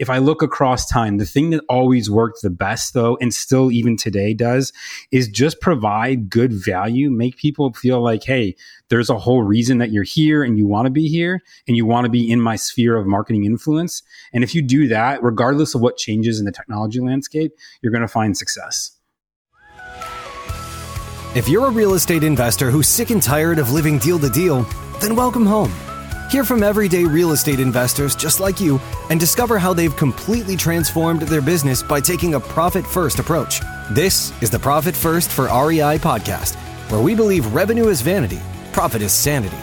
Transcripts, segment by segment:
If I look across time, the thing that always worked the best, though, and still even today does, is just provide good value, make people feel like, hey, there's a whole reason that you're here and you want to be here and you want to be in my sphere of marketing influence. And if you do that, regardless of what changes in the technology landscape, you're going to find success. If you're a real estate investor who's sick and tired of living deal to deal, then welcome home. Hear from everyday real estate investors just like you and discover how they've completely transformed their business by taking a profit-first approach. This is the Profit First for REI podcast, where we believe revenue is vanity, profit is sanity.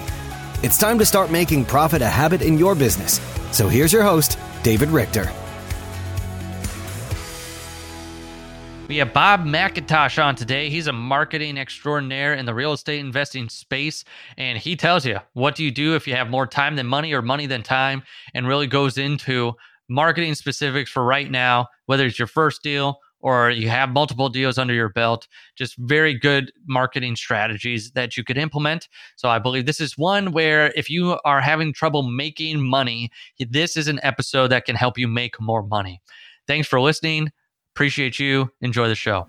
It's time to start making profit a habit in your business. So here's your host, David Richter. We have Bob McIntosh on today. He's a marketing extraordinaire in the real estate investing space. And he tells you, what do you do if you have more time than money or money than time? And really goes into marketing specifics for right now, whether it's your first deal or you have multiple deals under your belt, just very good marketing strategies that you could implement. So I believe this is one where if you are having trouble making money, this is an episode that can help you make more money. Thanks for listening. Appreciate you. Enjoy the show.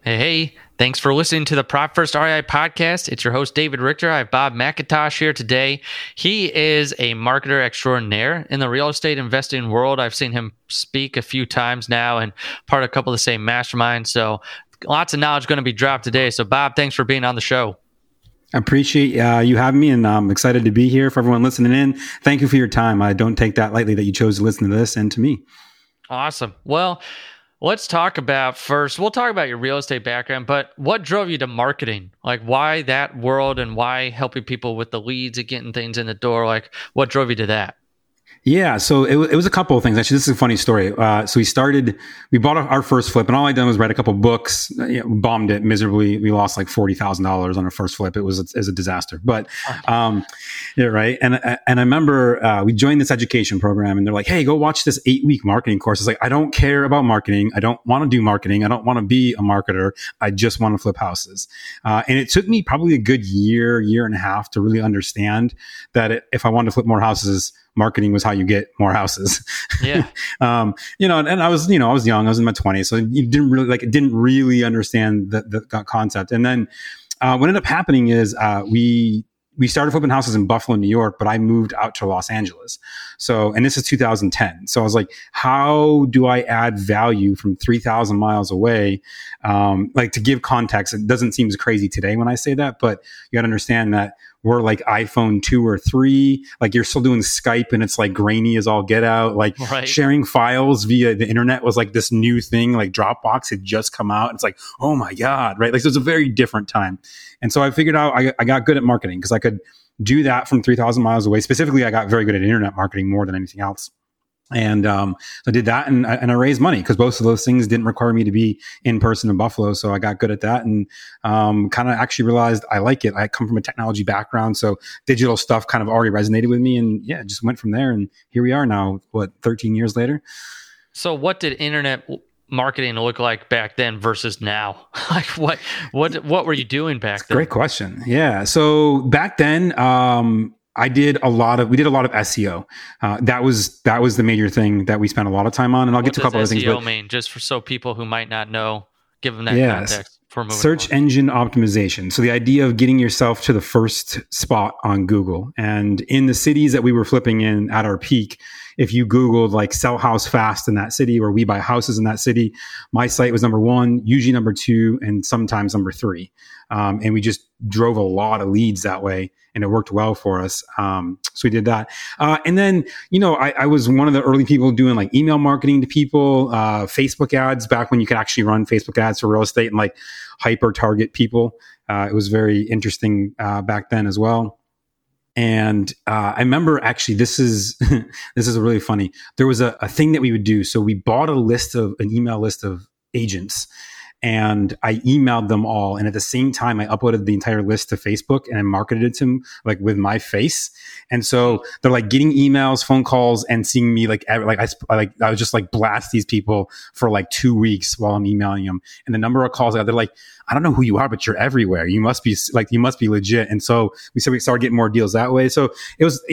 Hey, thanks for listening to the Profit First REI podcast. It's your host, David Richter. I have Bob McIntosh here today. He is a marketer extraordinaire in the real estate investing world. I've seen him speak a few times now and part of a couple of the same masterminds. So lots of knowledge going to be dropped today. So Bob, thanks for being on the show. I appreciate you having me, and I'm excited to be here. For everyone listening in, thank you for your time. I don't take that lightly that you chose to listen to this and to me. Awesome. Well, let's talk about first, we'll talk about your real estate background, but what drove you to marketing? Like why that world and why helping people with the leads and getting things in the door? Like what drove you to that? Yeah. So it was a couple of things. Actually, this is a funny story. So we bought our first flip, and all I'd done was write a couple of books, bombed it miserably. We lost like $40,000 on our first flip. It was a disaster, but, yeah, right. And I remember, we joined this education program, and they're like, hey, go watch this 8-week marketing course. It's like, I don't care about marketing. I don't want to do marketing. I don't want to be a marketer. I just want to flip houses. And it took me probably a good year and a half to really understand that if I wanted to flip more houses, marketing was how you get more houses. Yeah. And I was young, I was in my 20s. So you didn't really understand the concept. And then, what ended up happening is, we started flipping houses in Buffalo, New York, but I moved out to Los Angeles. So, and this is 2010. So I was like, how do I add value from 3,000 miles away? Like to give context, it doesn't seem as crazy today when I say that, but you got to understand that we're like iPhone 2 or 3, like you're still doing Skype and it's like grainy as all get out, like right. Sharing files via the internet was like this new thing, like Dropbox had just come out. It's like, oh my God, right? Like, so it was a very different time. And so I figured out I got good at marketing because I could do that from 3,000 miles away. Specifically, I got very good at internet marketing more than anything else. And so I did that, and I raised money because both of those things didn't require me to be in person in Buffalo. So I got good at that, and kind of actually realized I like it. I come from a technology background, so digital stuff kind of already resonated with me, and yeah, just went from there. And here we are now, 13 years later. So what did internet marketing look like back then versus now? Like what were you doing back then? Great question. Yeah. So back then, we did a lot of SEO. That was the major thing that we spent a lot of time on. And I'll get to a couple of things. What does SEO mean? Just for so people who might not know, give them that context. Search engine optimization. So the idea of getting yourself to the first spot on Google. And in the cities that we were flipping in at our peak, if you Googled like sell house fast in that city or we buy houses in that city, my site was number 1, usually number 2, and sometimes number 3. And we just drove a lot of leads that way, and it worked well for us. So we did that. And then, I was one of the early people doing like email marketing to people, Facebook ads back when you could actually run Facebook ads for real estate and like hyper target people. It was very interesting back then as well. And I remember actually, this is really funny. There was a thing that we would do. So we bought an email list of agents, and I emailed them all. And at the same time, I uploaded the entire list to Facebook, and I marketed it to them like with my face. And so they're like getting emails, phone calls, and seeing me I was just like blast these people for like 2 weeks while I'm emailing them. And the number of calls out, they're like, I don't know who you are, but you're everywhere. You must be legit. And so we started getting more deals that way. So it was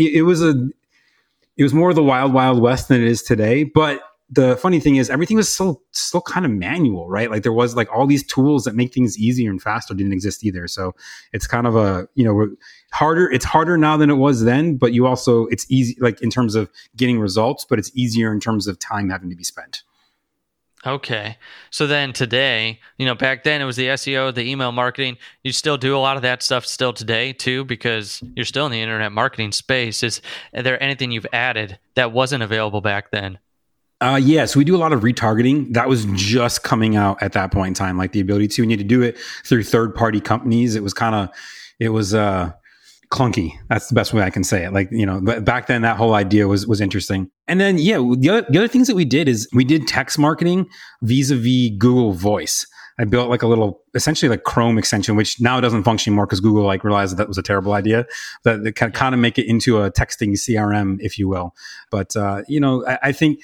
it was more of the wild, wild west than it is today. But the funny thing is everything was still kind of manual, right? Like there was like all these tools that make things easier and faster didn't exist either. So it's kind of a, you know, harder, it's harder now than it was then, but you also, it's easy, like in terms of getting results, but it's easier in terms of time having to be spent. Okay. So then today, you know, back then it was the SEO, the email marketing. You still do a lot of that stuff still today too, because you're still in the internet marketing space. Is there anything you've added that wasn't available back then? Yes, we do a lot of retargeting. That was just coming out at that point in time, like the ability to, we need to do it through third-party companies. It was kind of, it was clunky. That's the best way I can say it. Like, you know, but back then that whole idea was interesting. And then, yeah, the other things that we did is we did text marketing vis-a-vis Google Voice. I built like a little, essentially like Chrome extension, which now doesn't function anymore because Google like realized that was a terrible idea. That they can kind of make it into a texting CRM, if you will. But, you know, I think...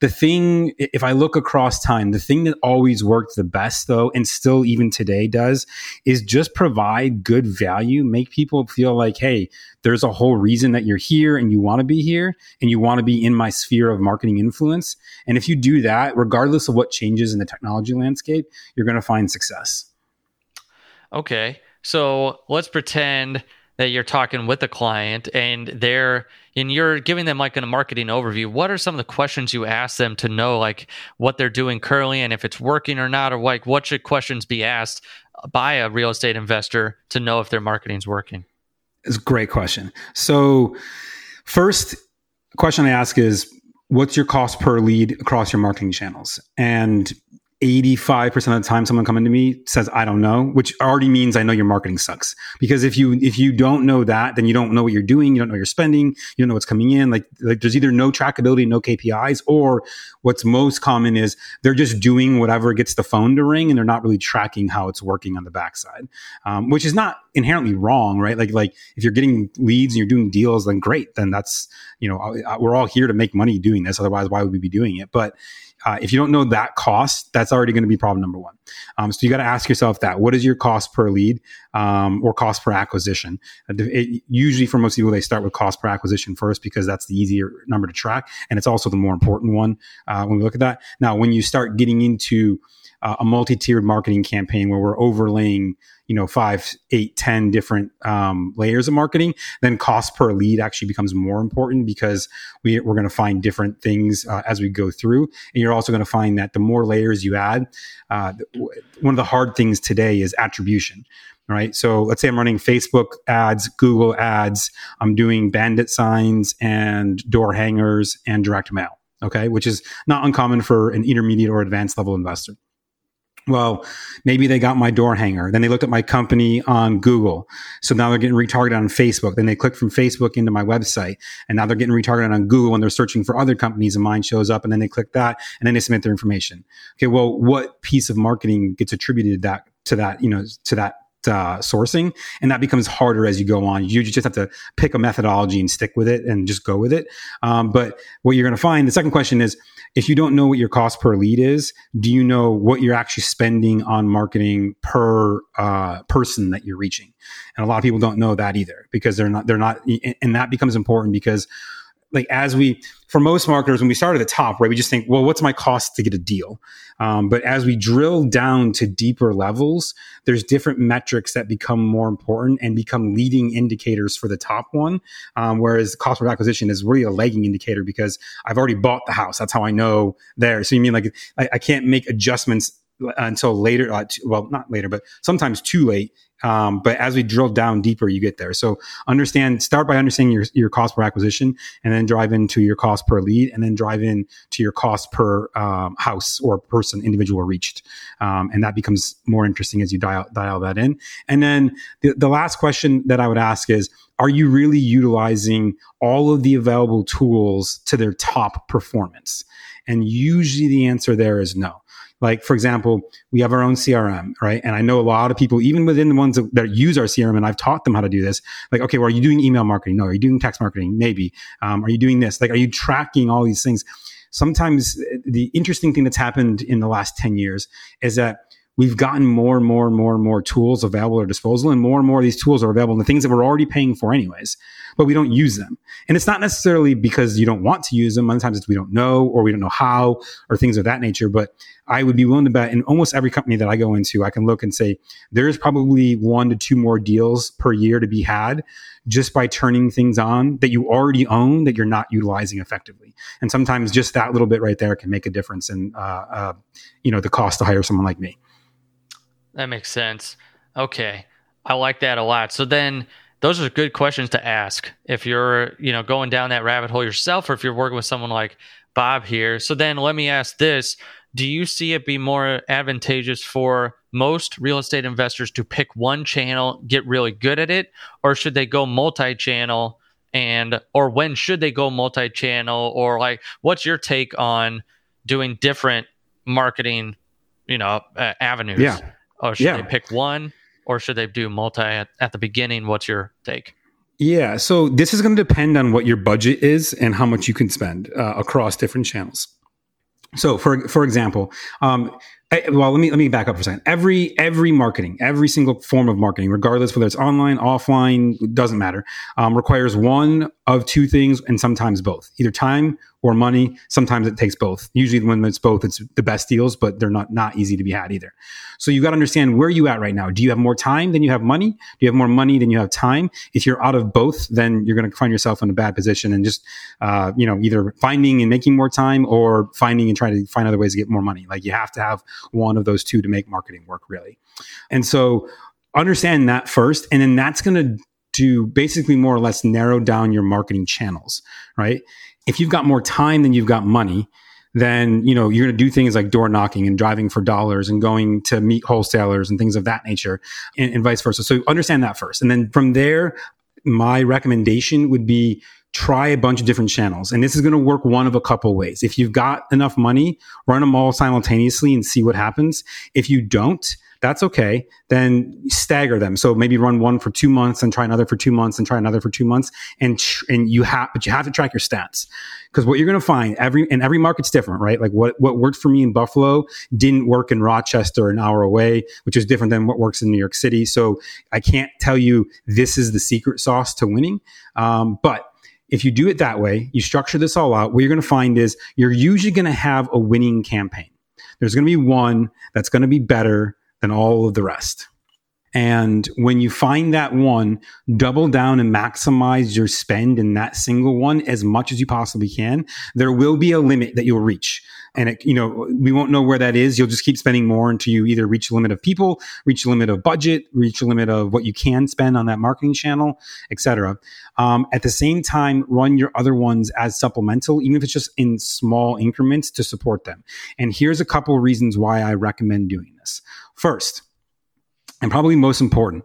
The thing, if I look across time, the thing that always worked the best though, and still even today does, is just provide good value, make people feel like, hey, there's a whole reason that you're here and you want to be here and you want to be in my sphere of marketing influence. And if you do that, regardless of what changes in the technology landscape, you're going to find success. Okay. So let's pretend that you're talking with a client and you're giving them like a marketing overview. What are some of the questions you ask them to know, like what they're doing currently and if it's working or not, or like what should questions be asked by a real estate investor to know if their marketing's working? It's a great question. So first question I ask is, what's your cost per lead across your marketing channels? And 85% of the time someone coming to me says, I don't know, which already means I know your marketing sucks. Because if you don't know that, then you don't know what you're doing. You don't know your spending. You don't know what's coming in. Like there's either no trackability, no KPIs, or what's most common is they're just doing whatever gets the phone to ring and they're not really tracking how it's working on the backside, which is not inherently wrong, right? Like if you're getting leads and you're doing deals, then great. Then that's, you know, we're all here to make money doing this. Otherwise, why would we be doing it? But if you don't know that cost, that's already going to be problem number one. So you got to ask yourself that. What is your cost per lead or cost per acquisition? Usually for most people, they start with cost per acquisition first because that's the easier number to track. And it's also the more important one when we look at that. Now, when you start getting into a multi-tiered marketing campaign where we're overlaying, you know, 5, 8, 10 different layers of marketing, then cost per lead actually becomes more important because we're going to find different things as we go through. And you're also going to find that the more layers you add, one of the hard things today is attribution. Right. So let's say I'm running Facebook ads, Google ads, I'm doing bandit signs and door hangers and direct mail. Okay. Which is not uncommon for an intermediate or advanced level investor. Well, maybe they got my door hanger. Then they looked at my company on Google. So now they're getting retargeted on Facebook. Then they click from Facebook into my website. And now they're getting retargeted on Google when they're searching for other companies and mine shows up. And then they click that and then they submit their information. Okay, well, what piece of marketing gets attributed to that sourcing? And that becomes harder as you go on. You just have to pick a methodology and stick with it and just go with it. But what you're going to find, the second question is, if you don't know what your cost per lead is, do you know what you're actually spending on marketing per person that you're reaching? And a lot of people don't know that either because they're not, and that becomes important because like for most marketers, when we start at the top, right, we just think, well, what's my cost to get a deal? But as we drill down to deeper levels, there's different metrics that become more important and become leading indicators for the top one. Whereas cost per acquisition is really a lagging indicator because I've already bought the house. That's how I know there. So you mean like I can't make adjustments until later, well, not later, but sometimes too late. But as we drill down deeper, you get there. So start by understanding your cost per acquisition and then drive into your cost per lead and then drive in to your cost per house or person, individual reached. And that becomes more interesting as you dial that in. And then the last question that I would ask is, are you really utilizing all of the available tools to their top performance? And usually the answer there is no. Like, for example, we have our own CRM, right? And I know a lot of people, even within the ones that use our CRM, and I've taught them how to do this. Like, okay, well, are you doing email marketing? No. Are you doing text marketing? Maybe. Are you doing this? Like, are you tracking all these things? Sometimes the interesting thing that's happened in the last 10 years is that we've gotten more and more tools available at our disposal, and more of these tools are available in the things that we're already paying for anyways, but we don't use them. And it's not necessarily because you don't want to use them. Sometimes it's we don't know, or we don't know how, or things of that nature. But I would be willing to bet in almost every company that I go into, I can look and say, there's probably 1 to 2 more deals per year to be had just by turning things on that you already own that you're not utilizing effectively. And sometimes just that little bit right there can make a difference in the cost to hire someone like me. That makes sense. Okay. I like that a lot. So then those are good questions to ask if you're, going down that rabbit hole yourself, or if you're working with someone like Bob here. So then let me ask this. Do you see it be more advantageous for most real estate investors to pick one channel, get really good at it, or should they go multi-channel, or when should they go multi-channel, or like, what's your take on doing different marketing, avenues? Yeah. Or should they pick one, or should they do multi at the beginning? What's your take? Yeah. So this is going to depend on what your budget is and how much you can spend across different channels. So for example, let me back up for a second. Every single form of marketing, regardless whether it's online, offline, doesn't matter, requires one of two things, and sometimes both, either time or money. Sometimes it takes both. Usually when it's both, it's the best deals, but they're not easy to be had either. So you got to understand where you at right now. Do you have more time than you have money? Do you have more money than you have time? If you're out of both, then you're going to find yourself in a bad position and just, either finding and making more time, or finding and trying to find other ways to get more money. Like you have to have one of those two to make marketing work really. And so understand that first, and then that's going to do basically more or less narrow down your marketing channels, right? If you've got more time than you've got money, then, you're going to do things like door knocking and driving for dollars and going to meet wholesalers and things of that nature, and vice versa. So understand that first. And then from there, my recommendation would be try a bunch of different channels. And this is going to work one of a couple ways. If you've got enough money, run them all simultaneously and see what happens. If you don't, that's okay. Then stagger them. So maybe run one for 2 months and try another for 2 months and try another for 2 months. But you have to track your stats, because what you're going to find, every market's different, right? Like what worked for me in Buffalo didn't work in Rochester, an hour away, which is different than what works in New York City. So I can't tell you this is the secret sauce to winning. But if you do it that way, you structure this all out, what you're going to find is you're usually going to have a winning campaign. There's going to be one that's going to be better than all of the rest. And when you find that one, double down and maximize your spend in that single one as much as you possibly can. There will be a limit that you'll reach. And we won't know where that is. You'll just keep spending more until you either reach a limit of people, reach a limit of budget, reach a limit of what you can spend on that marketing channel, etc. At the same time, run your other ones as supplemental, even if it's just in small increments to support them. And here's a couple of reasons why I recommend doing this. First, and probably most important,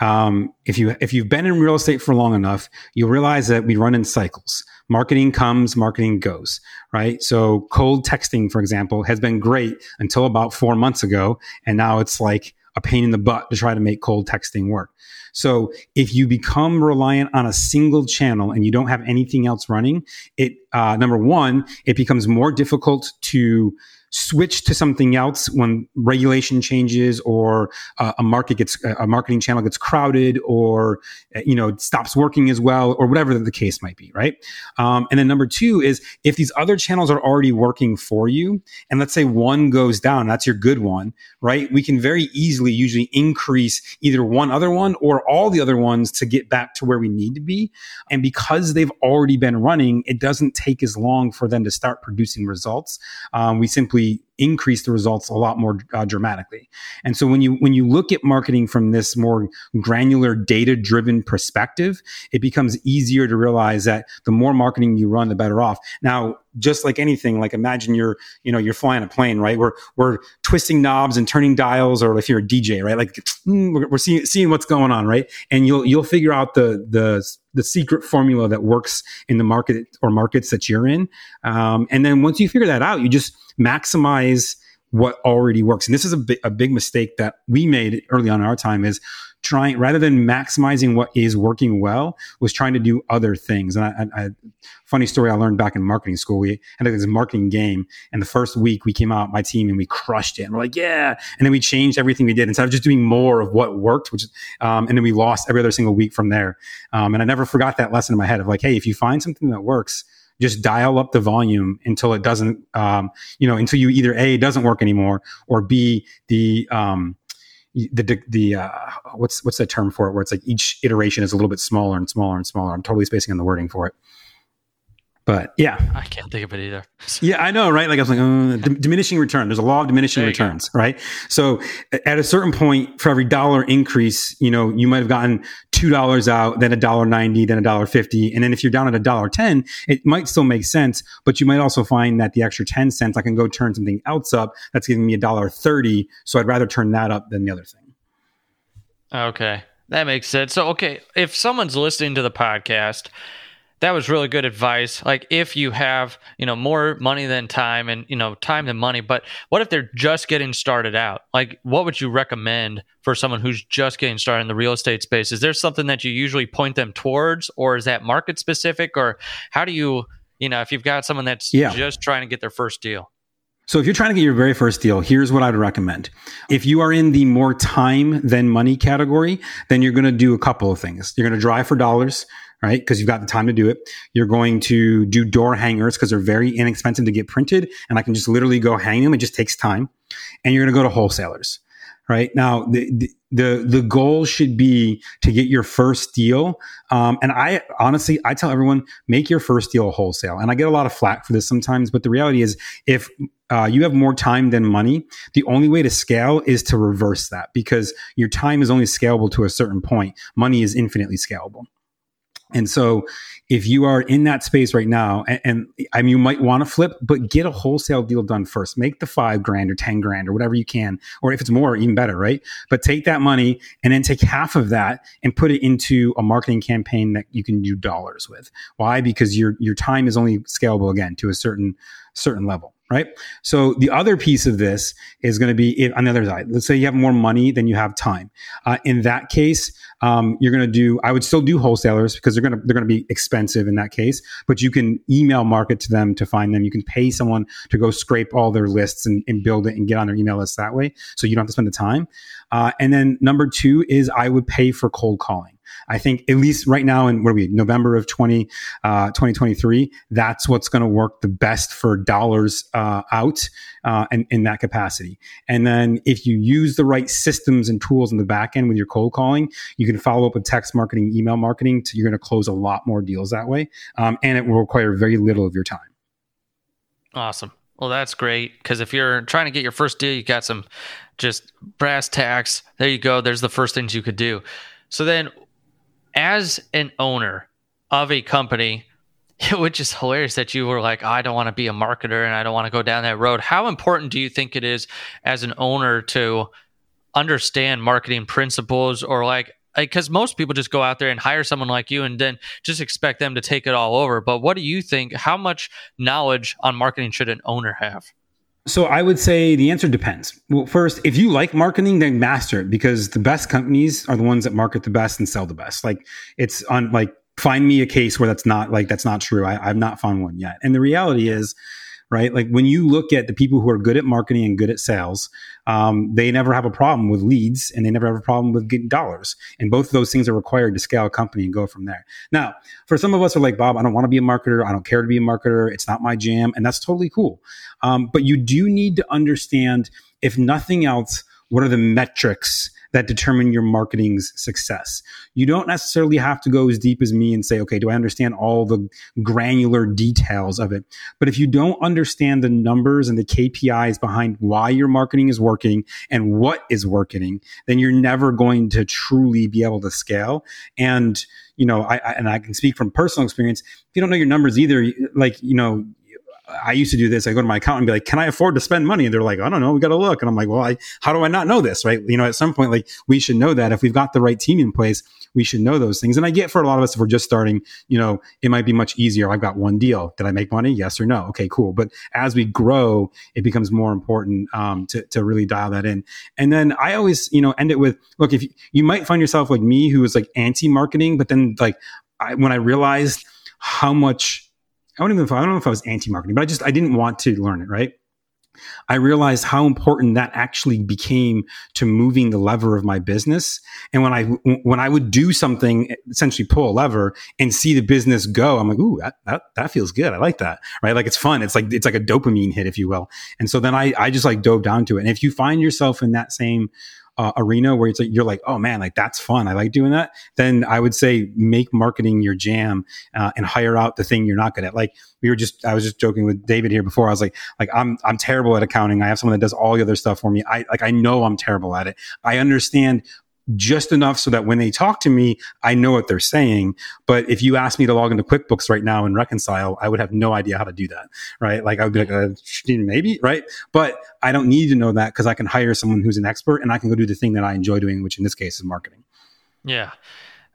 if you've been in real estate for long enough, you'll realize that we run in cycles. Marketing comes, marketing goes, right? So cold texting, for example, has been great until about 4 months ago. And now it's like a pain in the butt to try to make cold texting work. So if you become reliant on a single channel and you don't have anything else running, number one, it becomes more difficult to switch to something else when regulation changes, or a marketing channel gets crowded, or it stops working as well, or whatever the case might be, right? And then number two is, if these other channels are already working for you, and let's say one goes down, that's your good one, right? We can very easily usually increase either one other one or all the other ones to get back to where we need to be. And because they've already been running, it doesn't take as long for them to start producing results. We simply increase the results a lot more dramatically. And so when you look at marketing from this more granular, data-driven perspective, it becomes easier to realize that the more marketing you run, the better off. Now, just like anything, like imagine you're flying a plane, right? We're twisting knobs and turning dials, or if you're a DJ, right? Like we're seeing what's going on, right? And you'll figure out the secret formula that works in the market or markets that you're in. And then once you figure that out, you just maximize what already works. And this is a big mistake that we made early on in our time, is rather than maximizing what is working well, was trying to do other things. And I funny story I learned back in marketing school. We had this marketing game, and the first week we came out, my team, and we crushed it. And we're like, yeah. And then we changed everything we did instead of just doing more of what worked, which, and then we lost every other single week from there. And I never forgot that lesson in my head of like, hey, if you find something that works, just dial up the volume until it doesn't, until you either A, it doesn't work anymore, or B, what's that term for it, where it's like each iteration is a little bit smaller and smaller and smaller. I'm totally spacing on the wording for it. But yeah. I can't think of it either. Yeah, I know, right? Like I was like, diminishing return. There's a law of diminishing returns, right? So at a certain point, for every dollar increase, you might have gotten $2 out, then $1.90, then $1.50. And then if you're down at $1.10, it might still make sense, but you might also find that the extra 10 cents, I can go turn something else up that's giving me $1.30. So I'd rather turn that up than the other thing. Okay, that makes sense. So, okay, if someone's listening to the podcast, that was really good advice. Like if you have, more money than time and, time than money, but what if they're just getting started out? Like what would you recommend for someone who's just getting started in the real estate space? Is there something that you usually point them towards, or is that market specific, or how do you, if you've got someone that's just trying to get their first deal? So if you're trying to get your very first deal, here's what I'd recommend. If you are in the more time than money category, then you're going to do a couple of things. You're going to drive for dollars, right? Because you've got the time to do it. You're going to do door hangers because they're very inexpensive to get printed, and I can just literally go hang them. It just takes time. And you're going to go to wholesalers, right? Now, the goal should be to get your first deal. And I honestly, I tell everyone, make your first deal a wholesale. And I get a lot of flack for this sometimes, but the reality is if you have more time than money, the only way to scale is to reverse that, because your time is only scalable to a certain point. Money is infinitely scalable. And so if you are in that space right now, and you might want to flip, but get a wholesale deal done first. Make the $5,000 or $10,000 or whatever you can, or if it's more, even better, right? But take that money and then take half of that and put it into a marketing campaign that you can do dollars with. Why? Because your time is only scalable again to a certain level. Right. So the other piece of this is going to be on the other side. Let's say you have more money than you have time. In that case, you're going to do. I would still do wholesalers because they're going to be expensive in that case. But you can email market to them to find them. You can pay someone to go scrape all their lists and build it and get on their email list that way. So you don't have to spend the time. And then number two is I would pay for cold calling. I think at least right now in November of 2023, that's what's going to work the best for dollars out and in that capacity. And then if you use the right systems and tools in the back end with your cold calling, you can follow up with text marketing, email marketing. So you're going to close a lot more deals that way. And it will require very little of your time. Awesome. Well, that's great, because if you're trying to get your first deal, you got some just brass tacks. There you go. There's the first things you could do. So then, as an owner of a company, which is hilarious that you were like, I don't want to be a marketer and I don't want to go down that road. How important do you think it is as an owner to understand marketing principles, or because most people just go out there and hire someone like you and then just expect them to take it all over. But what do you think? How much knowledge on marketing should an owner have? So I would say the answer depends. Well, first, if you like marketing, then master it, because the best companies are the ones that market the best and sell the best. Like it's on find me a case where that's not true. I've not found one yet. And the reality is, right? Like when you look at the people who are good at marketing and good at sales, they never have a problem with leads, and they never have a problem with getting dollars. And both of those things are required to scale a company and go from there. Now, for some of us are like, Bob, I don't want to be a marketer. I don't care to be a marketer. It's not my jam. And that's totally cool. But you do need to understand, if nothing else, what are the metrics that determine your marketing's success. You don't necessarily have to go as deep as me and say, okay, do I understand all the granular details of it? But if you don't understand the numbers and the KPIs behind why your marketing is working and what is working, then you're never going to truly be able to scale. And, I can speak from personal experience, if you don't know your numbers either, I used to do this. I go to my accountant and be like, can I afford to spend money? And they're like, I don't know. We got to look. And I'm like, well, how do I not know this? Right. You know, at some point, like we should know that if we've got the right team in place, we should know those things. And I get for a lot of us, if we're just starting, you know, it might be much easier. I've got one deal. Did I make money? Yes or no? Okay, cool. But as we grow, it becomes more important to really dial that in. And then I always, you know, end it with, look, if you might find yourself like me, who was like anti-marketing, but then like when I realized how much, I don't know if I was anti-marketing, but I didn't want to learn it, right? I realized how important that actually became to moving the lever of my business. And when I would do something, essentially pull a lever and see the business go, I'm like, ooh, that feels good. I like that, right? Like it's fun. It's like a dopamine hit, if you will. And so then I just like dove down to it. And if you find yourself in that same arena where it's like, you're like, oh man, like that's fun. I like doing that. Then I would say make marketing your jam and hire out the thing you're not good at. Like I was just joking with David here before. I was like I'm terrible at accounting. I have someone that does all the other stuff for me. I know I'm terrible at it. I understand just enough so that when they talk to me, I know what they're saying. But if you asked me to log into QuickBooks right now and reconcile, I would have no idea how to do that, right? Like I would be like, maybe, right? But I don't need to know that because I can hire someone who's an expert and I can go do the thing that I enjoy doing, which in this case is marketing. Yeah.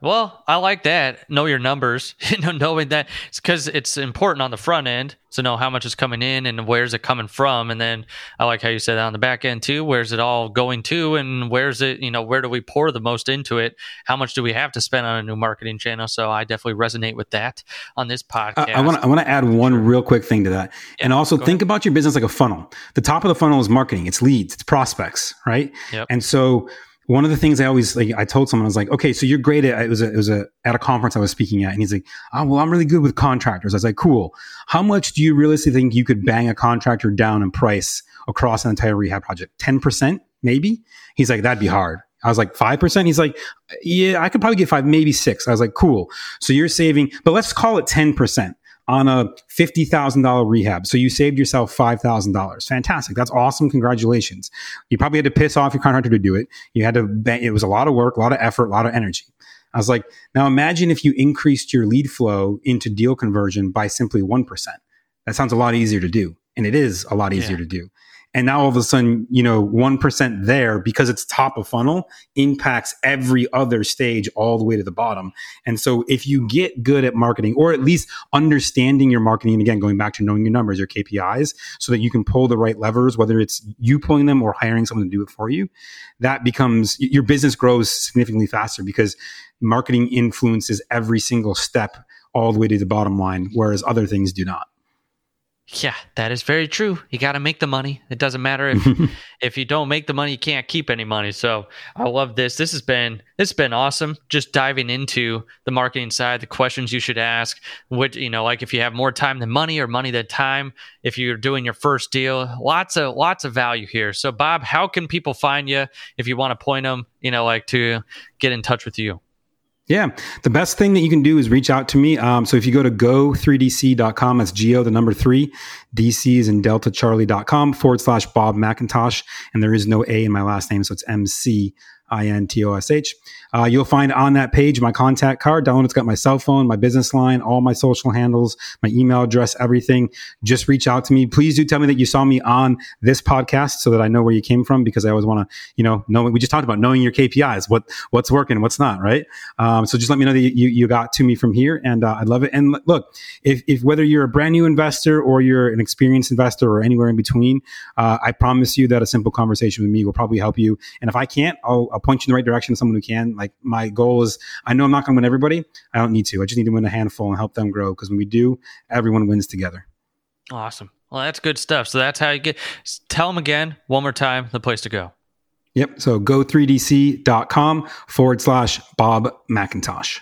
Well, I like that. Know your numbers, knowing that it's because it's important on the front end to know how much is coming in and where's it coming from. And then I like how you said that on the back end too, where's it all going to and where's it, you know, where do we pour the most into it? How much do we have to spend on a new marketing channel? So I definitely resonate with that on this podcast. I want to add one real quick thing to that. Yeah, and also think about your business like a funnel. The top of the funnel is marketing. It's leads, it's prospects, right? Yep. And so one of the things I always like, I told someone, I was like, okay, so you're great at, it was at a conference I was speaking at. And he's like, oh, well, I'm really good with contractors. I was like, cool. How much do you realistically think you could bang a contractor down in price across an entire rehab project? 10%, maybe? He's like, that'd be hard. I was like, 5%. He's like, yeah, I could probably get 5, maybe 6. I was like, cool. So you're saving, but let's call it 10%. On a $50,000 rehab. So you saved yourself $5,000. Fantastic. That's awesome. Congratulations. You probably had to piss off your contractor to do it. It was a lot of work, a lot of effort, a lot of energy. I was like, now imagine if you increased your lead flow into deal conversion by simply 1%. That sounds a lot easier to do. And it is a lot easier to do. And now all of a sudden, you know, 1% there, because it's top of funnel, impacts every other stage all the way to the bottom. And so if you get good at marketing, or at least understanding your marketing, and again, going back to knowing your numbers, your KPIs, so that you can pull the right levers, whether it's you pulling them or hiring someone to do it for you, that becomes, your business grows significantly faster because marketing influences every single step all the way to the bottom line, whereas other things do not. Yeah, that is very true. You got to make the money. It doesn't matter if you don't make the money, you can't keep any money. So I love this. This has been awesome. Just diving into the marketing side, the questions you should ask. What, you know, like if you have more time than money or money than time. If you're doing your first deal, lots of value here. So Bob, how can people find you if you want to point them? You know, like to get in touch with you. Yeah. The best thing that you can do is reach out to me. So if you go to go3dc.com, that's GO3, DC is in DeltaCharlie.com / Bob McIntosh. And there is no A in my last name. So it's MCINTOSH. You'll find on that page my contact card. Down it's got my cell phone, my business line, all my social handles, my email address, everything. Just reach out to me. Please do tell me that you saw me on this podcast so that I know where you came from, because I always want to, you know we just talked about knowing your KPIs, what's working, what's not, right? So just let me know that you got to me from here, and I'd love it. And look, if whether you're a brand new investor or you're an experienced investor or anywhere in between, I promise you that a simple conversation with me will probably help you. And if I can't, I'll point you in the right direction to someone who can. Like my goal is, I know I'm not going to win everybody. I don't need to. I just need to win a handful and help them grow, because when we do, everyone wins together. Awesome. Well, that's good stuff. So that's how you get, tell them again, one more time, the place to go. Yep. So go3dc.com / Bob McIntosh.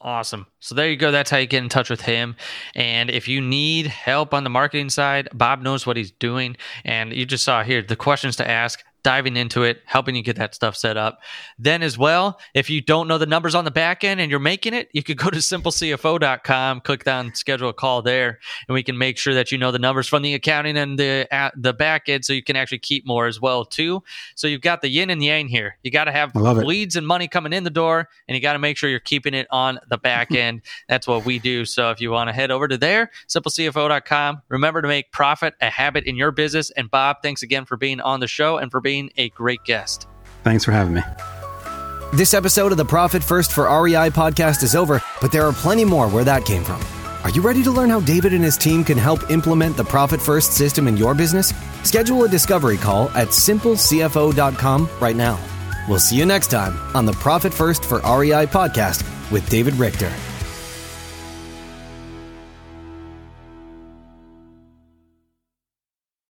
Awesome. So there you go. That's how you get in touch with him. And if you need help on the marketing side, Bob knows what he's doing. And you just saw here the questions to ask, diving into it, helping you get that stuff set up. Then as well, if you don't know the numbers on the back end and you're making it, you could go to SimpleCFO.com, click down, schedule a call there, and we can make sure that you know the numbers from the accounting and the back end so you can actually keep more as well too. So you've got the yin and yang here. You got to have leads and money coming in the door, and you got to make sure you're keeping it on the back end. That's what we do. So if you want to head over to there, SimpleCFO.com. Remember to make profit a habit in your business. And Bob, thanks again for being on the show and for being a great guest. Thanks for having me. This episode of the Profit First for REI podcast is over, but there are plenty more where that came from. Are you ready to learn how David and his team can help implement the Profit First system in your business? Schedule a discovery call at SimpleCFO.com right now. We'll see you next time on the Profit First for REI podcast with David Richter.